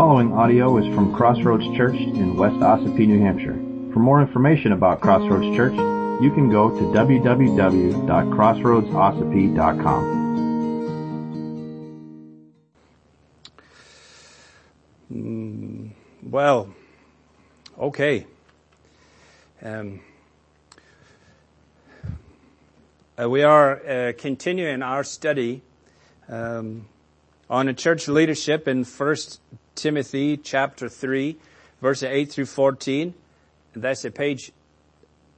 following audio is from Crossroads Church in West Ossipee, New Hampshire. For more information about Crossroads Church, you can go to www.crossroadsossipee.com. Well, okay. We are continuing our study on a church leadership in First Timothy chapter 3, verses 8 through 14. That's at page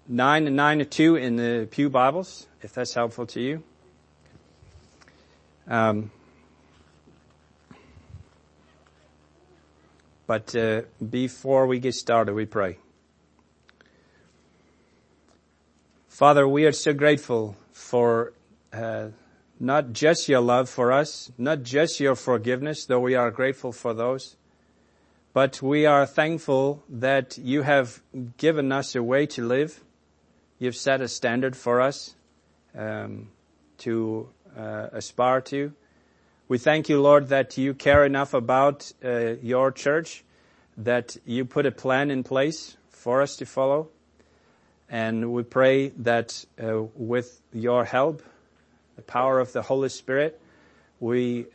992 in the Pew Bibles, if that's helpful to you. But before we get started, we pray. Father, we are so grateful for not just your love for us, not just your forgiveness, though we are grateful for those, but we are thankful that you have given us a way to live. You've set a standard for us to aspire to. We thank you, Lord, that you care enough about your church, that you put a plan in place for us to follow. And we pray that with your help, the power of the Holy Spirit, we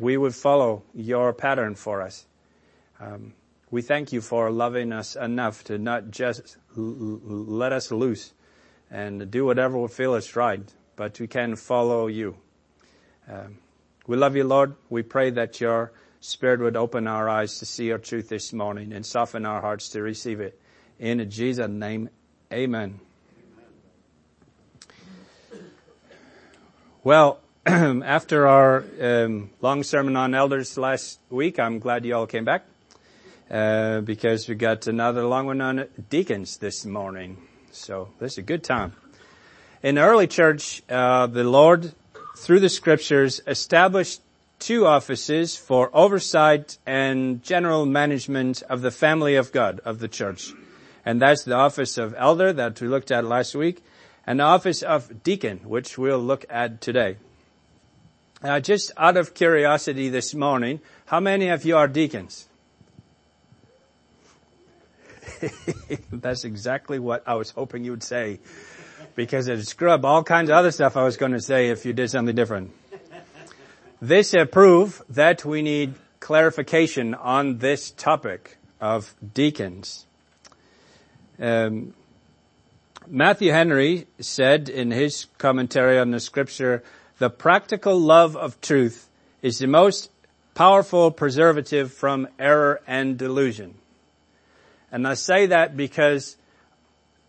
would follow your pattern for us. We thank you for loving us enough to not just let us loose and do whatever we feel is right, but we can follow you. We love you, Lord. We pray that your Spirit would open our eyes to see your truth this morning and soften our hearts to receive it. In Jesus' name, amen. Well, after our long sermon on elders last week, I'm glad you all came back because we got another long one on deacons this morning. So this is a good time. In the early church, the Lord, through the Scriptures, established two offices for oversight and general management of the family of God, of the church. And that's the office of elder that we looked at last week, and the office of deacon, which we'll look at today. Just out of curiosity this morning, how many of you are deacons? That's exactly what I was hoping you would say, because it would screw up all kinds of other stuff I was going to say if you did something different. This proves that we need clarification on this topic of deacons. Matthew Henry said in his commentary on the Scripture, "The practical love of truth is the most powerful preservative from error and delusion." And I say that because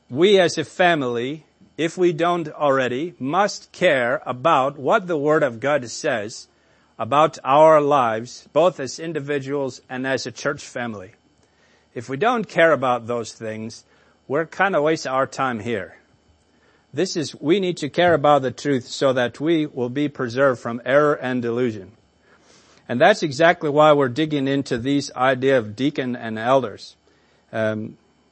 we as a family, if we don't already, must care about what the Word of God says about our lives, both as individuals and as a church family. If we don't care about those things, we're kind of wasting our time here. We need to care about the truth so that we will be preserved from error and delusion. And that's exactly why we're digging into these idea of deacon and elders.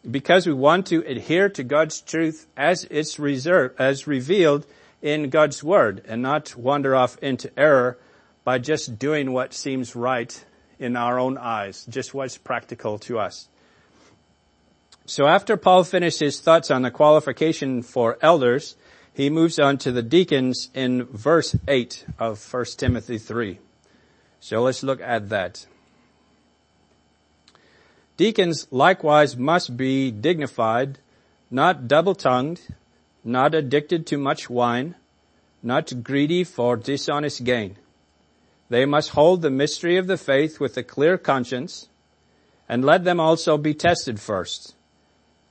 Because we want to adhere to God's truth as revealed in God's Word, and not wander off into error by just doing what seems right in our own eyes, just what's practical to us. So after Paul finished his thoughts on the qualification for elders, he moves on to the deacons in verse 8 of 1 Timothy 3. So let's look at that. Deacons likewise must be dignified, not double-tongued, not addicted to much wine, not greedy for dishonest gain. They must hold the mystery of the faith with a clear conscience, and let them also be tested first.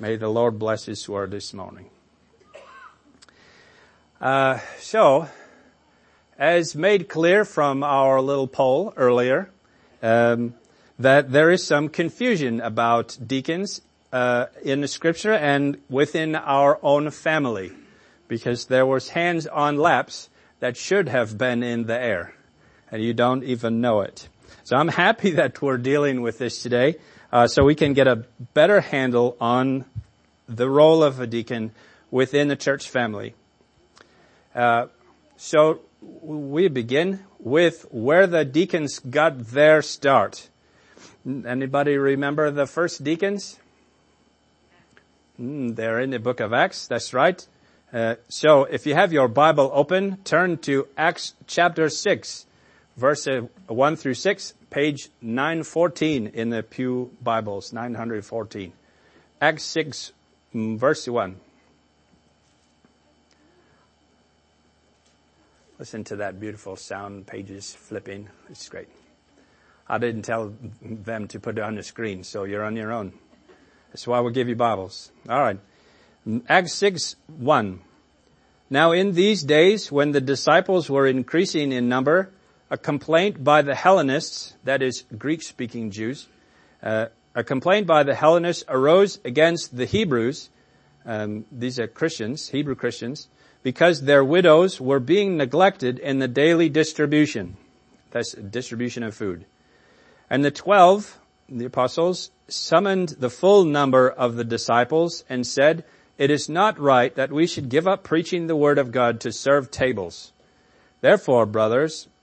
May the Lord bless His word this morning. So, as made clear from our little poll earlier, that there is some confusion about deacons in the Scripture and within our own family, because there was hands-on laps that should have been in the air, and you don't even know it. So I'm happy that we're dealing with this today, so we can get a better handle on the role of a deacon within the church family. So we begin with where the deacons got their start. Anybody remember the first deacons? They're in the book of Acts, that's right. So if you have your Bible open, turn to Acts chapter 6, verses 1 through 6, page 914 in the Pew Bibles, 914. Acts 6, verse 1. Listen to that beautiful sound, pages flipping. It's great. I didn't tell them to put it on the screen, so you're on your own. That's why we'll give you Bibles. All right. Acts 6, 1. Now in these days, when the disciples were increasing in number, a complaint by the Hellenists, that is, Greek-speaking Jews, arose against the Hebrews, these are Christians, Hebrew Christians, because their widows were being neglected in the daily distribution. That's distribution of food. And the 12, the apostles, summoned the full number of the disciples and said, "It is not right that we should give up preaching the word of God to serve tables. Therefore, brothers,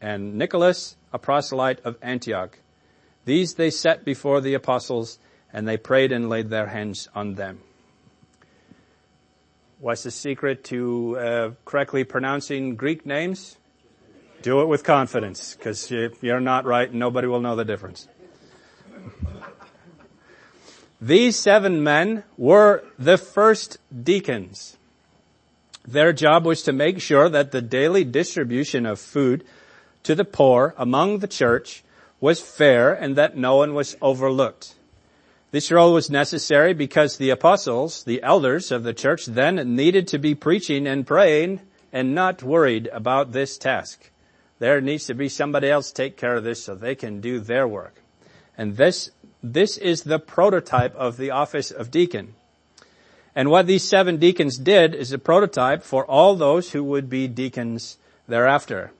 and Nicolaus, a proselyte of Antioch. These they set before the apostles, and they prayed and laid their hands on them. What's the secret to correctly pronouncing Greek names? Do it with confidence, because you're not right and nobody will know the difference. These 7 men were the first deacons. Their job was to make sure that the daily distribution of food to the poor among the church was fair and that no one was overlooked. This role was necessary because the apostles, the elders of the church, then needed to be preaching and praying and not worried about this task. There needs to be somebody else take care of this so they can do their work. And this is the prototype of the office of deacon. And what these 7 deacons did is a prototype for all those who would be deacons thereafter.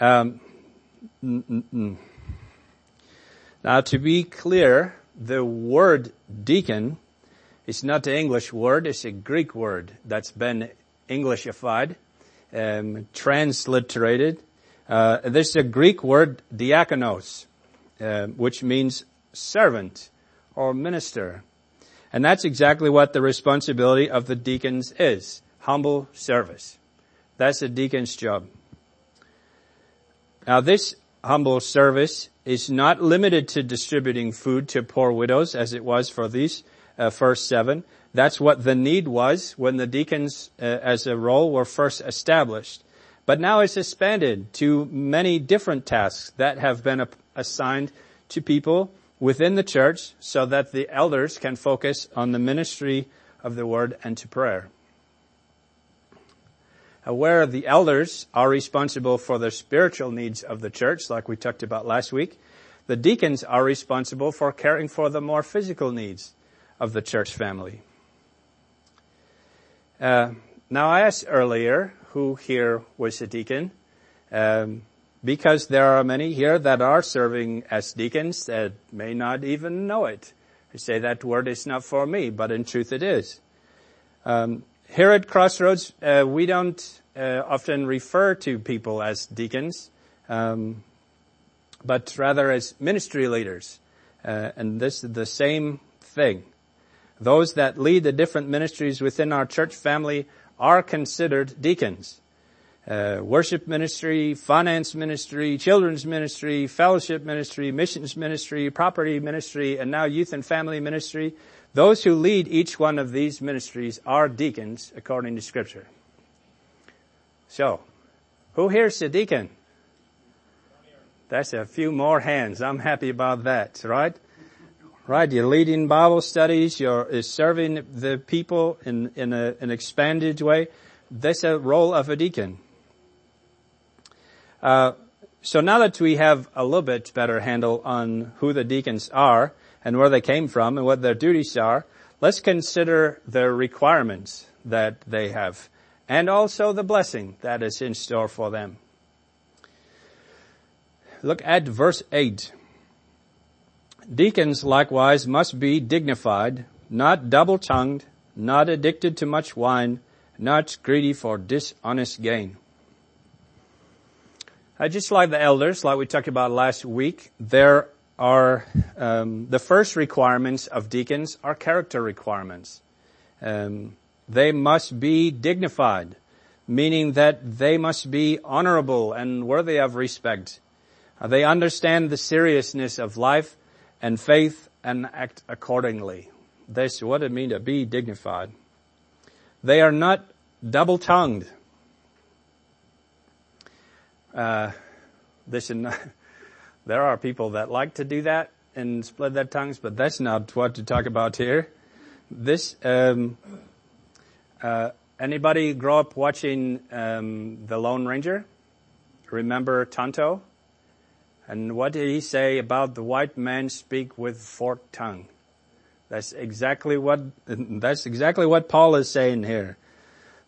Now, to be clear, the word deacon is not an English word, it's a Greek word that's been Englishified, transliterated. This is a Greek word, diakonos. Which means servant or minister. And that's exactly what the responsibility of the deacons is, humble service. That's a deacon's job. Now, this humble service is not limited to distributing food to poor widows as it was for these first 7. That's what the need was when the deacons as a role were first established. But now it's expanded to many different tasks that have been assigned to people within the church so that the elders can focus on the ministry of the word and to prayer. Where the elders are responsible for the spiritual needs of the church, like we talked about last week, the deacons are responsible for caring for the more physical needs of the church family. Now, I asked earlier who here was a deacon, because there are many here that are serving as deacons that may not even know it. They say that word is not for me, but in truth it is. Here at Crossroads, we don't often refer to people as deacons, but rather as ministry leaders. And this is the same thing. Those that lead the different ministries within our church family are considered deacons. worship ministry, finance ministry, children's ministry, fellowship ministry, missions ministry, property ministry, and now youth and family ministry. Those who lead each one of these ministries are deacons according to Scripture. So, who here's a deacon? That's a few more hands. I'm happy about that, right? Right, you're leading Bible studies, you're serving the people in an expanded way. That's a role of a deacon. So now that we have a little bit better handle on who the deacons are and where they came from and what their duties are, let's consider the requirements that they have and also the blessing that is in store for them. Look at verse 8. Deacons likewise must be dignified, not double-tongued, not addicted to much wine, not greedy for dishonest gain. Just like the elders, like we talked about last week, there are the first requirements of deacons are character requirements. They must be dignified, meaning that they must be honorable and worthy of respect. They understand the seriousness of life and faith and act accordingly. That's what it means to be dignified. They are not double-tongued. There are people that like to do that and split their tongues, but that's not what to talk about here. Anybody grow up watching the Lone Ranger? Remember Tonto? And what did he say about the white man speak with forked tongue? That's exactly what Paul is saying here.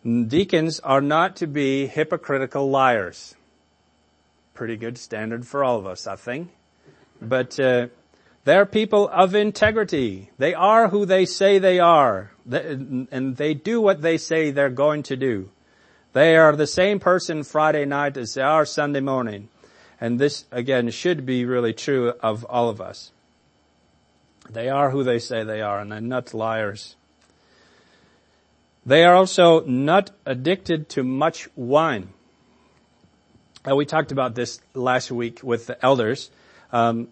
Deacons are not to be hypocritical liars. Pretty good standard for all of us, I think. But they're people of integrity. They are who they say they are. And they do what they say they're going to do. They are the same person Friday night as they are Sunday morning. And this, again, should be really true of all of us. They are who they say they are, and they're not liars. They are also not addicted to much wine. We talked about this last week with the elders, that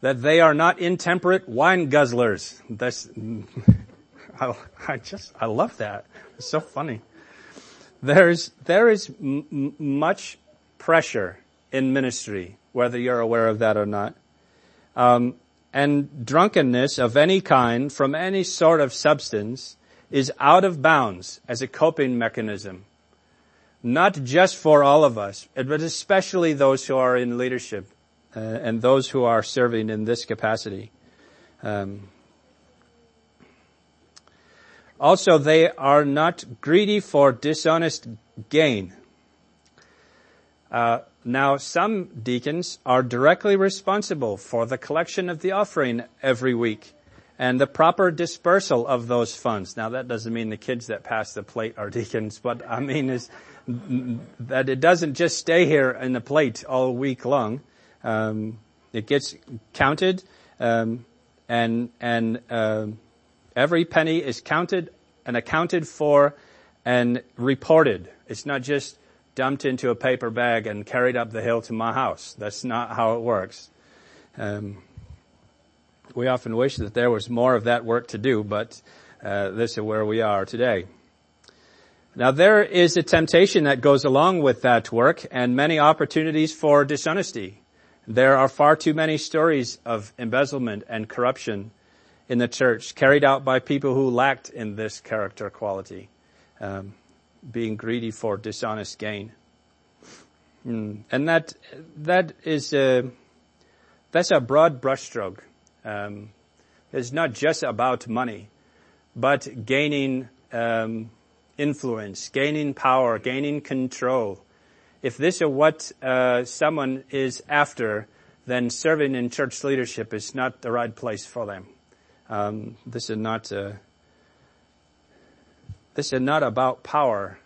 they are not intemperate wine guzzlers. I love that. It's so funny. There is much pressure in ministry, whether you're aware of that or not. And drunkenness of any kind from any sort of substance is out of bounds as a coping mechanism. Not just for all of us, but especially those who are in leadership and those who are serving in this capacity. Also, they are not greedy for dishonest gain. Now, some deacons are directly responsible for the collection of the offering every week and the proper dispersal of those funds. Now, that doesn't mean the kids that pass the plate are deacons. What I mean is that it doesn't just stay here in the plate all week long. It gets counted, and every penny is counted and accounted for and reported. It's not just dumped into a paper bag and carried up the hill to my house. That's not how it works. We often wish that there was more of that work to do, but this is where we are today. Now, there is a temptation that goes along with that work and many opportunities for dishonesty. There are far too many stories of embezzlement and corruption in the church carried out by people who lacked in this character quality. Being greedy for dishonest gain. And that's a broad brushstroke. It's not just about money, but gaining influence, gaining power, gaining control. If this is what someone is after, then serving in church leadership is not the right place for them. This is not about power.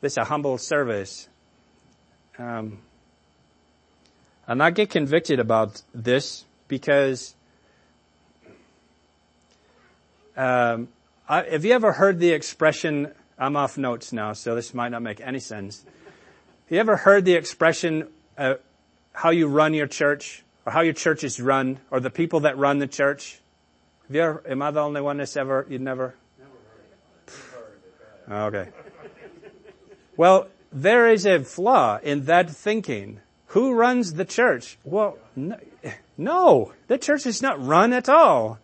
This is a humble service. And I get convicted about this because have you ever heard the expression I'm off notes now, so this might not make any sense. You ever heard the expression, how you run your church, or how your church is run, or the people that run the church? Have you ever, am I the only one that's ever, you'd never? Never heard it. Okay. Well, there is a flaw in that thinking. Who runs the church? Well, no, the church is not run at all.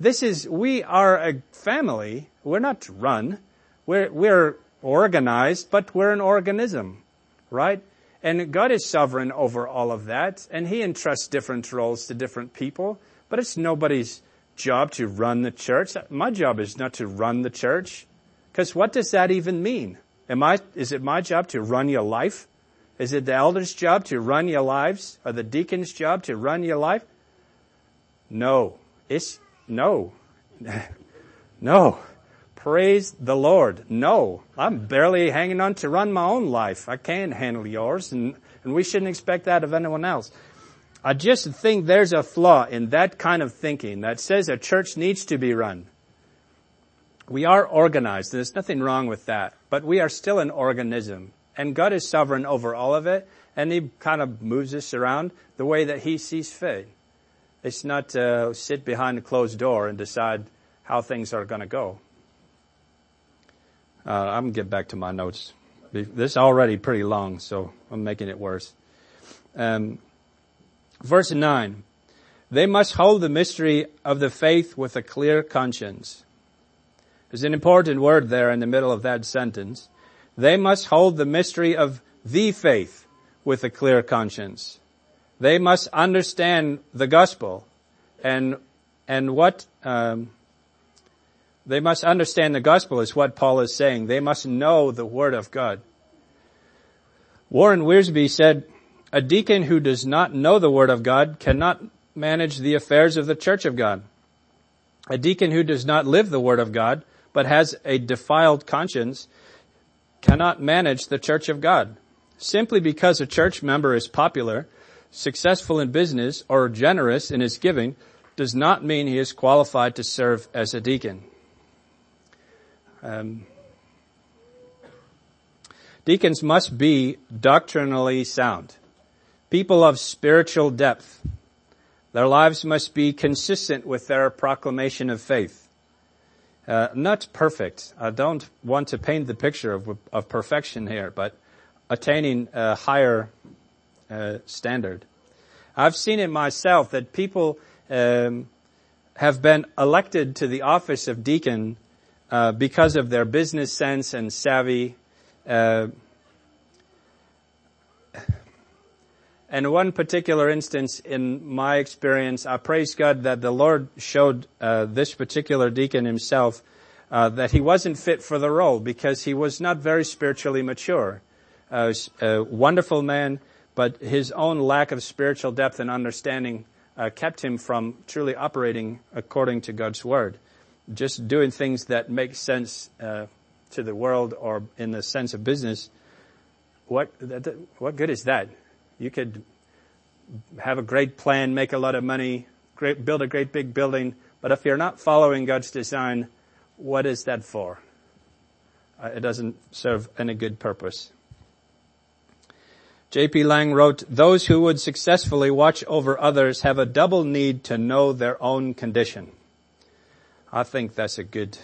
We are a family. We're not run. We're organized, but we're an organism, right? And God is sovereign over all of that, and He entrusts different roles to different people, but it's nobody's job to run the church. My job is not to run the church, because what does that even mean? Is it my job to run your life? Is it the elders' job to run your lives? Or the deacons' job to run your life? No. Praise the Lord. No. I'm barely hanging on to run my own life. I can't handle yours, and we shouldn't expect that of anyone else. I just think there's a flaw in that kind of thinking that says a church needs to be run. We are organized. There's nothing wrong with that. But we are still an organism. And God is sovereign over all of it. And He kind of moves us around the way that He sees fit. It's not to sit behind a closed door and decide how things are going to go. I'm going to get back to my notes. This is already pretty long, so I'm making it worse. Verse 9, they must hold the mystery of the faith with a clear conscience. There's an important word there in the middle of that sentence. They must hold the mystery of the faith with a clear conscience. They must understand the gospel they must understand the gospel is what Paul is saying. They must know the word of God. Warren Wiersbe said, a deacon who does not know the Word of God cannot manage the affairs of the Church of God. A deacon who does not live the Word of God, but has a defiled conscience, cannot manage the Church of God. Simply because a church member is popular, successful in business, or generous in his giving, does not mean he is qualified to serve as a deacon. Deacons must be doctrinally sound. People of spiritual depth. Their lives must be consistent with their proclamation of faith. Not perfect. I don't want to paint the picture of perfection here, but attaining a higher standard. I've seen it myself that people have been elected to the office of deacon because of their business sense and savvy. In one particular instance, in my experience, I praise God that the Lord showed this particular deacon himself that he wasn't fit for the role because he was not very spiritually mature. A wonderful man, but his own lack of spiritual depth and understanding kept him from truly operating according to God's word, just doing things that make sense to the world or in the sense of business. What good is that? You could have a great plan, make a lot of money, build a great big building, but if you're not following God's design, what is that for? It doesn't serve any good purpose. J.P. Lang wrote, those who would successfully watch over others have a double need to know their own condition. I think that's a good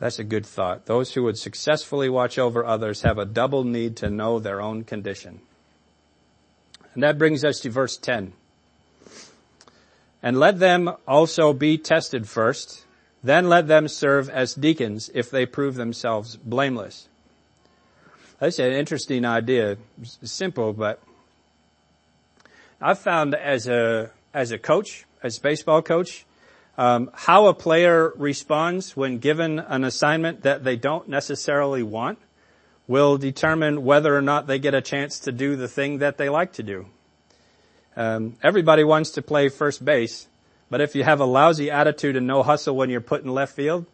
thought. Those who would successfully watch over others have a double need to know their own condition. And that brings us to verse 10. And let them also be tested first, then let them serve as deacons if they prove themselves blameless. That's an interesting idea. It's simple, but I've found as a coach, as a baseball coach, how a player responds when given an assignment that they don't necessarily want will determine whether or not they get a chance to do the thing that they like to do. Everybody wants to play first base, but if you have a lousy attitude and no hustle when you're put in left field,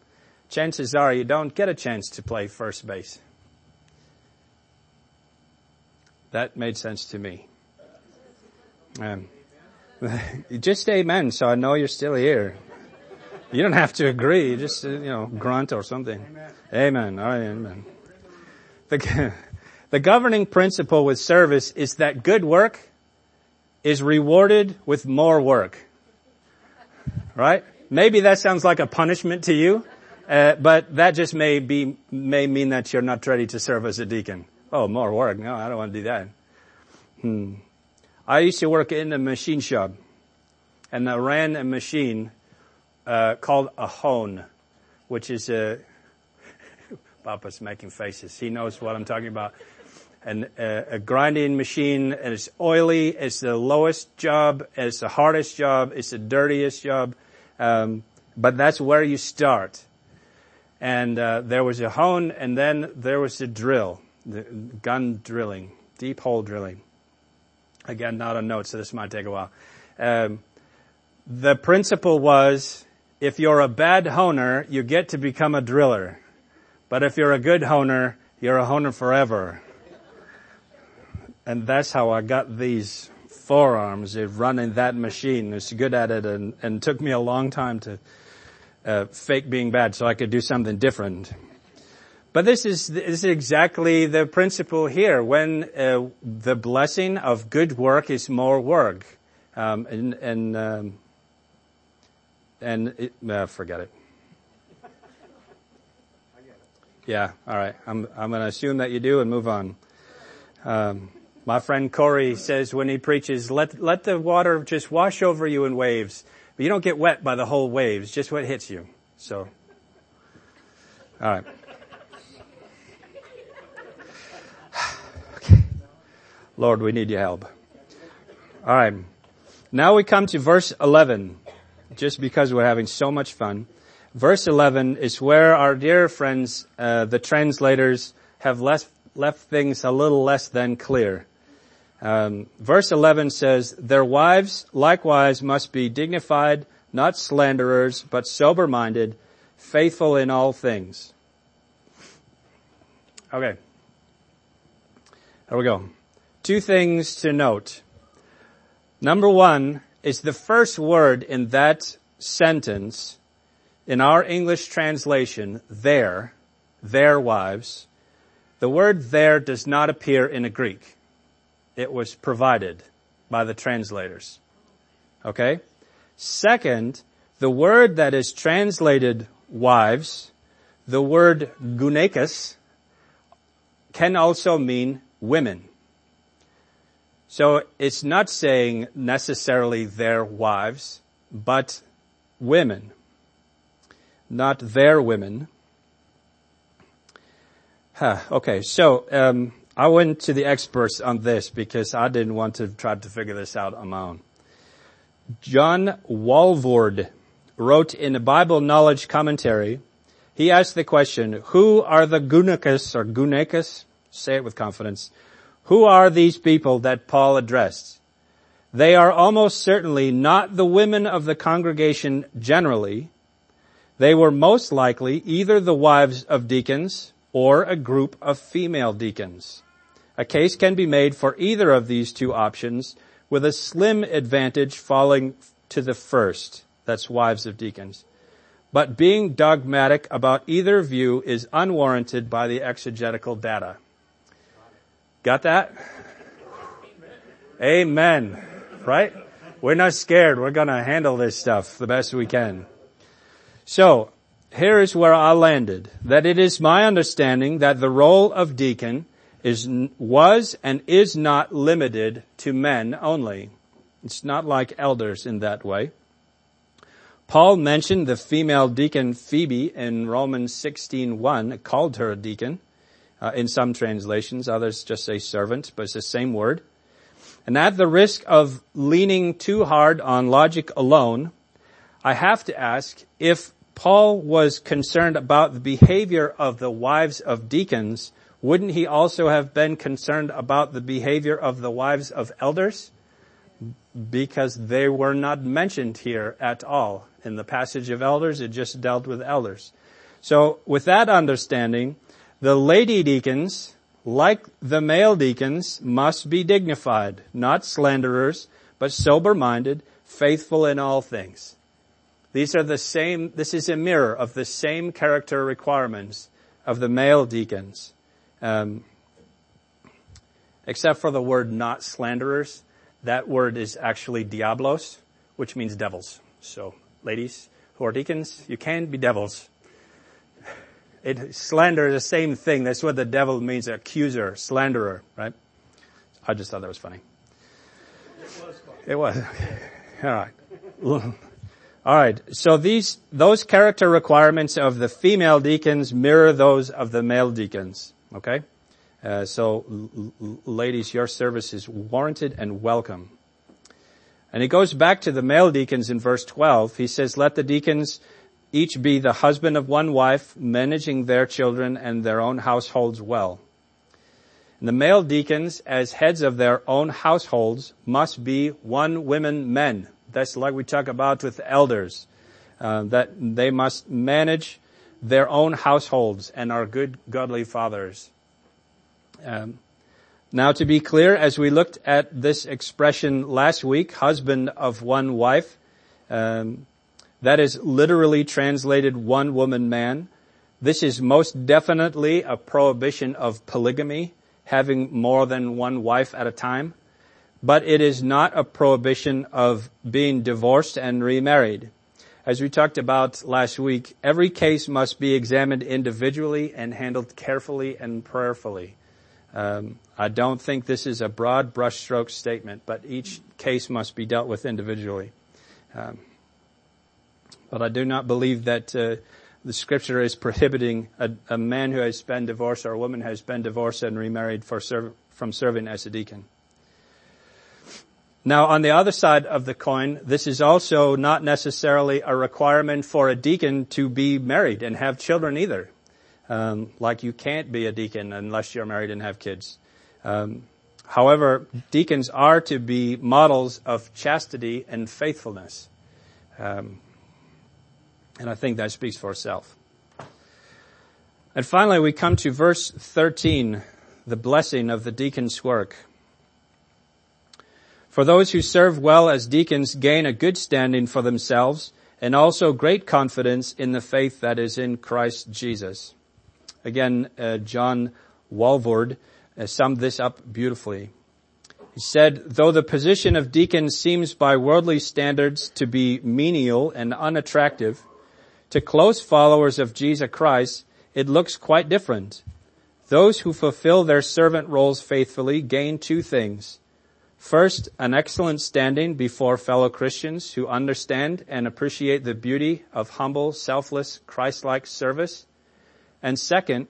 chances are you don't get a chance to play first base. That made sense to me. Just amen, so I know you're still here. You don't have to agree. Just, grunt or something. Amen. Amen. All right, amen. The governing principle with service is that good work is rewarded with more work. Right? Maybe that sounds like a punishment to you, but that just may mean that you're not ready to serve as a deacon. Oh, more work. No, I don't want to do that. I used to work in a machine shop, and I ran a machine called a hone, which is a... Papa's making faces. He knows what I'm talking about. And a grinding machine, and it's oily. It's the lowest job. It's the hardest job. It's the dirtiest job. But that's where you start. And there was a hone, and then there was the drill, the gun drilling, deep hole drilling. Again, not on notes, so this might take a while. The principle was, if you're a bad honer, you get to become a driller. But if you're a good honer, you're a honer forever. And that's how I got these forearms of running that machine. I was good at it, and took me a long time to fake being bad so I could do something different. But this is exactly the principle here. When the blessing of good work is more work, forget it. Yeah, all right. I'm going to assume that you do and move on. My friend Corey says when he preaches, let the water just wash over you in waves, but you don't get wet by the whole waves, just what hits you. So, all right. Okay. Lord, we need your help. All right. Now we come to verse 11, just because we're having so much fun. Verse 11 is where our dear friends, the translators, have left things a little less than clear. Verse 11 says, "Their wives likewise must be dignified, not slanderers, but sober-minded, faithful in all things." Okay. There we go. Two things to note. Number one is the first word in that sentence. In our English translation, their wives, the word "their" does not appear in the Greek. It was provided by the translators. Okay? Second, the word that is translated wives, the word "guneikos," can also mean women. So it's not saying necessarily their wives, but women. Not their women. Okay, so I went to the experts on this because I didn't want to try to figure this out on my own. John Walvoord wrote in a Bible knowledge commentary, he asked the question, who are the guneikos or guneikos? Say it with confidence. Who are these people that Paul addressed? They are almost certainly not the women of the congregation generally. They were most likely either the wives of deacons or a group of female deacons. A case can be made for either of these two options, with a slim advantage falling to the first, that's wives of deacons. But being dogmatic about either view is unwarranted by the exegetical data. Got that? Amen. Right? We're not scared. We're going to handle this stuff the best we can. So, here is where I landed, that it is my understanding that the role of deacon was and is not limited to men only. It's not like elders in that way. Paul mentioned the female deacon Phoebe in Romans 16:1, called her a deacon. In some translations, others just say servant, but it's the same word. And at the risk of leaning too hard on logic alone, I have to ask if Paul was concerned about the behavior of the wives of deacons, wouldn't he also have been concerned about the behavior of the wives of elders? Because they were not mentioned here at all. In the passage of elders, it just dealt with elders. So with that understanding, the lady deacons, like the male deacons, must be dignified, not slanderers, but sober-minded, faithful in all things. These are the same, this is a mirror of the same character requirements of the male deacons, except for the word not slanderers. That word is actually diablos, which means devils. So ladies who are deacons, you can be devils. Slander is the same thing. That's what the devil means, accuser, slanderer, right? I just thought that was funny. It was. All right. So those character requirements of the female deacons mirror those of the male deacons. Okay? So ladies, your service is warranted and welcome. And he goes back to the male deacons in verse 12. He says, let the deacons each be the husband of one wife, managing their children and their own households well. And the male deacons, as heads of their own households, must be one woman men. That's like we talk about with elders, that they must manage their own households and are good, godly fathers. Now, to be clear, as we looked at this expression last week, husband of one wife, that is literally translated one woman man. This is most definitely a prohibition of polygamy, having more than one wife at a time. But it is not a prohibition of being divorced and remarried. As we talked about last week, every case must be examined individually and handled carefully and prayerfully. I don't think this is a broad brushstroke statement, but each case must be dealt with individually. But I do not believe that the Scripture is prohibiting a man who has been divorced or a woman who has been divorced and remarried from serving as a deacon. Now, on the other side of the coin, this is also not necessarily a requirement for a deacon to be married and have children either. Like you can't be a deacon unless you're married and have kids. However, deacons are to be models of chastity and faithfulness. And I think that speaks for itself. And finally, we come to verse 13, the blessing of the deacon's work. For those who serve well as deacons gain a good standing for themselves and also great confidence in the faith that is in Christ Jesus. Again, John Walvoord summed this up beautifully. He said, though the position of deacon seems by worldly standards to be menial and unattractive, to close followers of Jesus Christ, it looks quite different. Those who fulfill their servant roles faithfully gain two things. First, an excellent standing before fellow Christians who understand and appreciate the beauty of humble, selfless, Christ-like service. And second,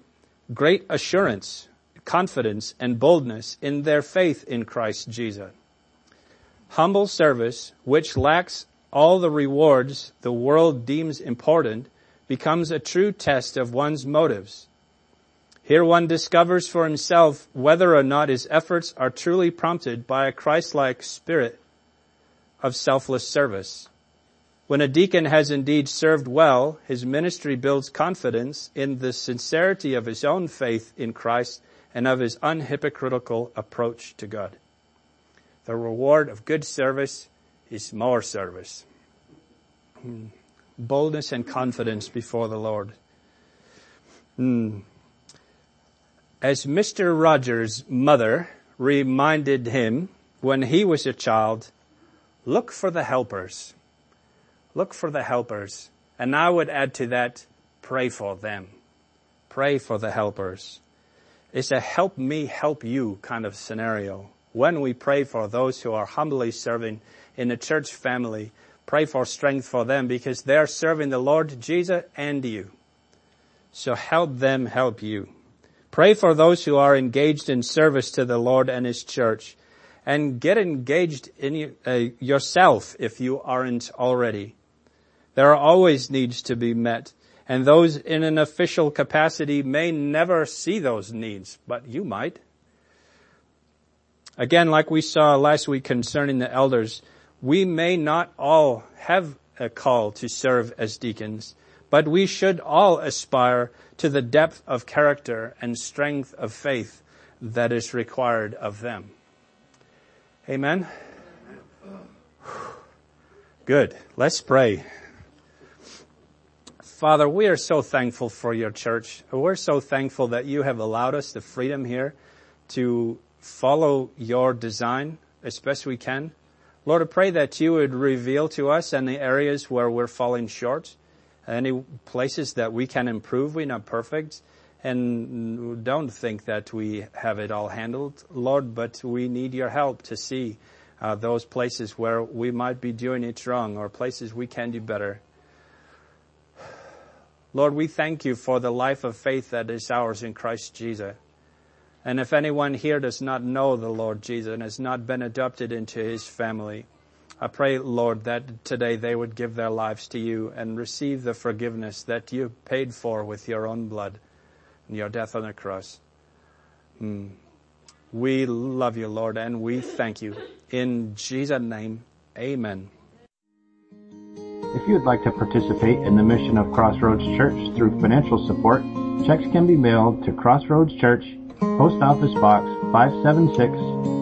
great assurance, confidence, and boldness in their faith in Christ Jesus. Humble service, which lacks all the rewards the world deems important, becomes a true test of one's motives. Here one discovers for himself whether or not his efforts are truly prompted by a Christ-like spirit of selfless service. When a deacon has indeed served well, his ministry builds confidence in the sincerity of his own faith in Christ and of his unhypocritical approach to God. The reward of good service is more service. Boldness and confidence before the Lord. As Mr. Rogers' mother reminded him when he was a child, look for the helpers. Look for the helpers. And I would add to that, pray for them. Pray for the helpers. It's a help me, help you kind of scenario. When we pray for those who are humbly serving in the church family, pray for strength for them because they're serving the Lord Jesus and you. So help them help you. Pray for those who are engaged in service to the Lord and His church. And get engaged in yourself if you aren't already. There are always needs to be met. And those in an official capacity may never see those needs, but you might. Again, like we saw last week concerning the elders, we may not all have a call to serve as deacons, but we should all aspire to the depth of character and strength of faith that is required of them. Amen? Good. Let's pray. Father, we are so thankful for your church. We're so thankful that you have allowed us the freedom here to follow your design as best we can. Lord, I pray that you would reveal to us any areas where we're falling short, any places that we can improve. We're not perfect, and don't think that we have it all handled, Lord, but we need your help to see those places where we might be doing it wrong or places we can do better. Lord, we thank you for the life of faith that is ours in Christ Jesus. And if anyone here does not know the Lord Jesus and has not been adopted into his family, I pray, Lord, that today they would give their lives to you and receive the forgiveness that you paid for with your own blood and your death on the cross. We love you, Lord, and we thank you. In Jesus' name, amen. If you would like to participate in the mission of Crossroads Church through financial support, checks can be mailed to Crossroads Church, Post Office Box 576,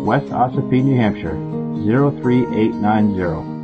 West Ossipee, New Hampshire, 03890.